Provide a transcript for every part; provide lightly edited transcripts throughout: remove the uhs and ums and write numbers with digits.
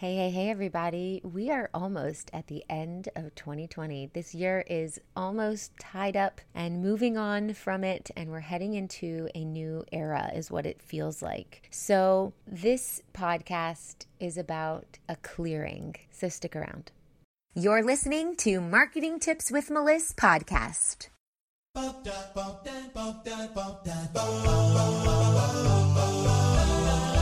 Hey, everybody. We are almost at the end of 2020. This year is almost tied up and moving on from it, and we're heading into a new era is what it feels like. So this podcast is about a clearing, so stick around. You're listening to Marketing Tips with Melissa Podcast.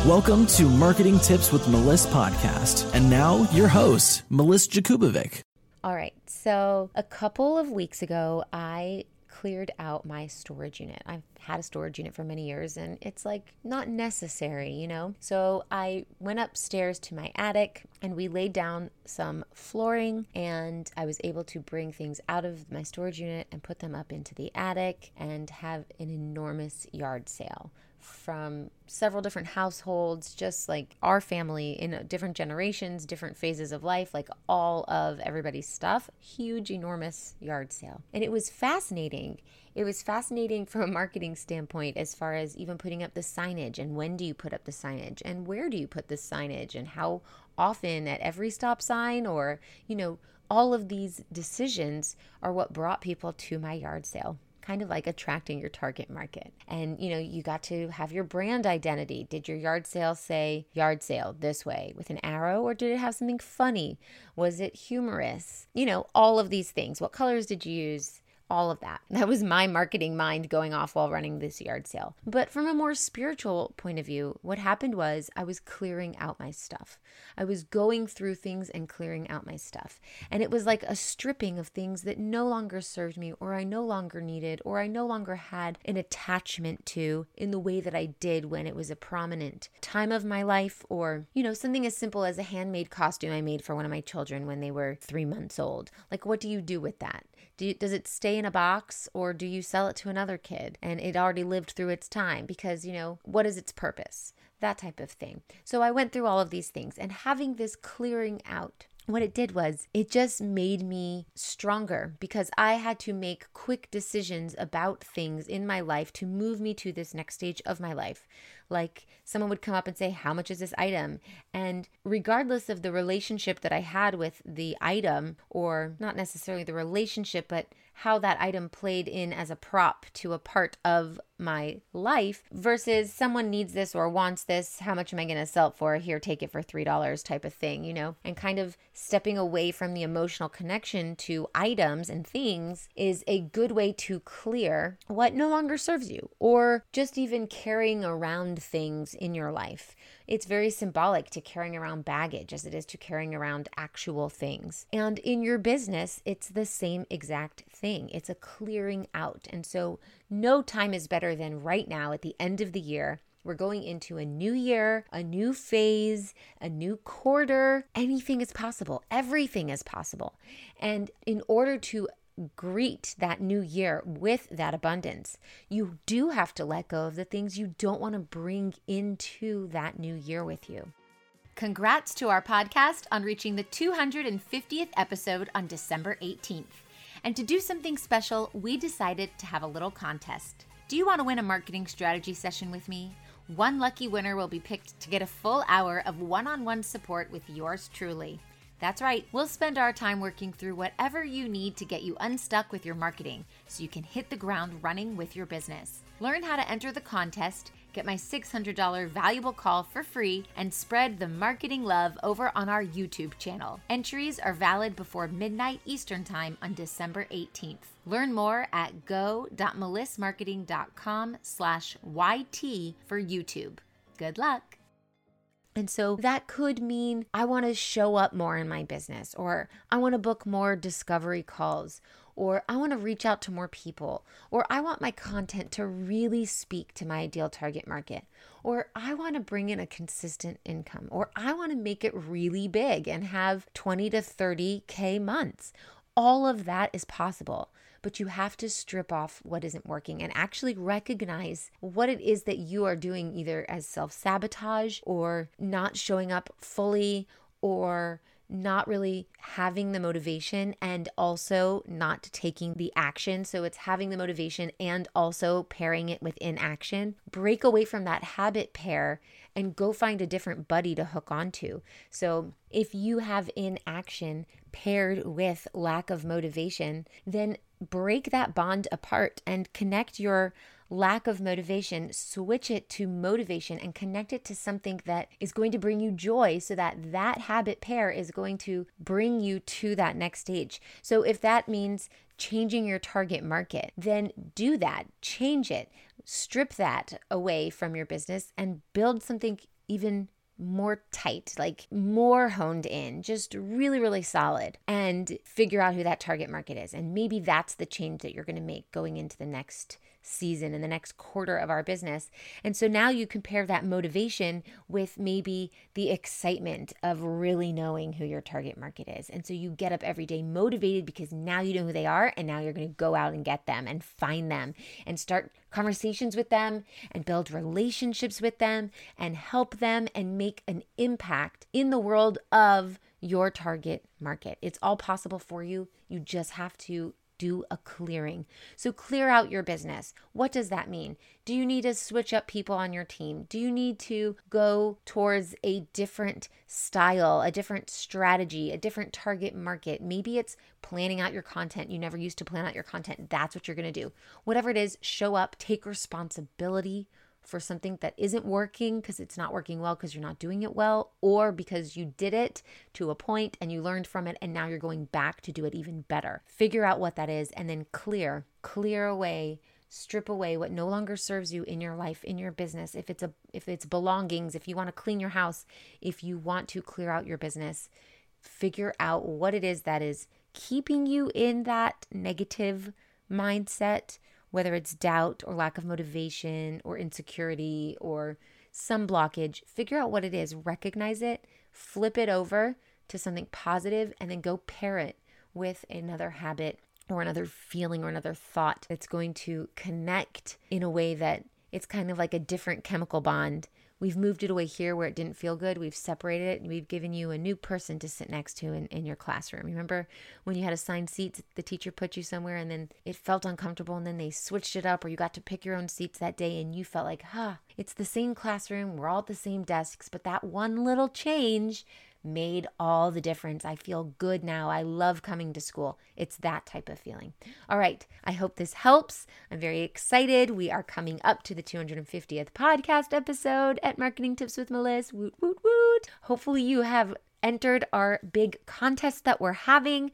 Welcome to Marketing Tips with Melissa Podcast. And now your host, Melissa Jakubovic. All right. So a couple of weeks ago, I cleared out my storage unit. I've had a storage unit for many years and it's like not necessary, you know? So I went upstairs to my attic and we laid down some flooring and I was able to bring things out of my storage unit and put them up into the attic and have an enormous yard sale from several different households, just like our family in different generations, different phases of life, like all of everybody's stuff. Huge, enormous yard sale. And it was fascinating. It was fascinating from a marketing standpoint as far as even putting up the signage and when do you put up the signage and where do you put the signage and how often at every stop sign or, you know, all of these decisions are what brought people to my yard sale. Kind of like attracting your target market. And, you know, you got to have your brand identity. Did your yard sale say yard sale this way with an arrow, or did it have something funny? Was it humorous? You know, all of these things. What colors did you use? All of that. That was my marketing mind going off while running this yard sale. But from a more spiritual point of view, what happened was I was clearing out my stuff. I was going through things and clearing out my stuff. And it was like a stripping of things that no longer served me or I no longer needed or I no longer had an attachment to in the way that I did when it was a prominent time of my life or, you know, something as simple as a handmade costume I made for one of my children when they were 3 months old. Like, what do you do with that? Does it stay in a box or do you sell it to another kid and it already lived through its time because, you know, what is its purpose? That type of thing. So I went through all of these things and having this clearing out, what it did was it just made me stronger because I had to make quick decisions about things in my life to move me to this next stage of my life. Like someone would come up and say, how much is this item? And regardless of the relationship that I had with the item, or not necessarily the relationship, but how that item played in as a prop to a part of my life versus someone needs this or wants this, how much am I going to sell it for? Here, take it for $3 type of thing, you know? And kind of stepping away from the emotional connection to items and things is a good way to clear what no longer serves you or just even carrying around things in your life. It's very symbolic to carrying around baggage as it is to carrying around actual things. And in your business, it's the same exact thing. It's a clearing out. And so no time is better than right now at the end of the year. We're going into a new year, a new phase, a new quarter. Anything is possible. Everything is possible. And in order to greet that new year with that abundance, you do have to let go of the things you don't want to bring into that new year with you. Congrats to our podcast on reaching the 250th episode on December 18th. And to do something special, we decided to have a little contest. Do you want to win a marketing strategy session with me? One lucky winner will be picked to get a full hour of one-on-one support with yours truly. That's right, we'll spend our time working through whatever you need to get you unstuck with your marketing so you can hit the ground running with your business. Learn how to enter the contest, get my $600 valuable call for free, and spread the marketing love over on our YouTube channel. Entries are valid before midnight Eastern Time on December 18th. Learn more at go.melissmarketing.com/YT for YouTube. Good luck. And so that could mean I want to show up more in my business, or I want to book more discovery calls, or I want to reach out to more people, or I want my content to really speak to my ideal target market, or I want to bring in a consistent income, or I want to make it really big and have 20 to 30K months. All of that is possible, but you have to strip off what isn't working and actually recognize what it is that you are doing either as self-sabotage or not showing up fully or not really having the motivation and also not taking the action. So it's having the motivation and also pairing it with inaction. Break away from that habit pair and go find a different buddy to hook onto. So if you have inaction paired with lack of motivation, then break that bond apart and connect your lack of motivation, switch it to motivation and connect it to something that is going to bring you joy so that that habit pair is going to bring you to that next stage. So if that means changing your target market, then do that, change it, strip that away from your business and build something even more tight, like more honed in, just really, really solid, and figure out who that target market is. And maybe that's the change that you're going to make going into the next season and the next quarter of our business. And so now you compare that motivation with maybe the excitement of really knowing who your target market is. And so you get up every day motivated because now you know who they are, and now you're going to go out and get them and find them and start conversations with them and build relationships with them and help them and make an impact in the world of your target market. It's all possible for you. You just have to do a clearing. So clear out your business. What does that mean? Do you need to switch up people on your team? Do you need to go towards a different style, a different strategy, a different target market? Maybe it's planning out your content. You never used to plan out your content. That's what you're going to do. Whatever it is, show up, take responsibility for something that isn't working because it's not working well because you're not doing it well, or because you did it to a point and you learned from it and now you're going back to do it even better. Figure out what that is and then clear away, strip away what no longer serves you in your life, in your business. If it's belongings, if you want to clean your house, if you want to clear out your business, figure out what it is that is keeping you in that negative mindset, whether it's doubt or lack of motivation or insecurity or some blockage. Figure out what it is, recognize it, flip it over to something positive, and then go pair it with another habit or another feeling or another thought that's going to connect in a way that it's kind of like a different chemical bond. We've moved it away here where it didn't feel good. We've separated it and we've given you a new person to sit next to in your classroom. Remember when you had assigned seats, the teacher put you somewhere and then it felt uncomfortable and then they switched it up, or you got to pick your own seats that day and you felt like, it's the same classroom. We're all at the same desks, but that one little change made all the difference. I feel good now. I love coming to school. It's that type of feeling. All right. I hope this helps. I'm very excited. We are coming up to the 250th podcast episode at Marketing Tips with Melissa. Woot, woot, woot. Hopefully you have entered our big contest that we're having.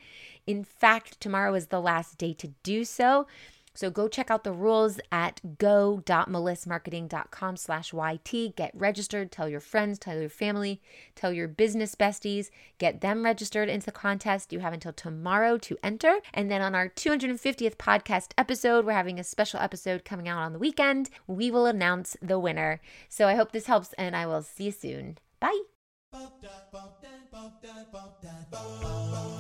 In fact, tomorrow is the last day to do so. So go check out the rules at go.melissmarketing.com/YT. Get registered. Tell your friends, tell your family, tell your business besties. Get them registered into the contest. You have until tomorrow to enter. And then on our 250th podcast episode, we're having a special episode coming out on the weekend. We will announce the winner. So I hope this helps and I will see you soon. Bye.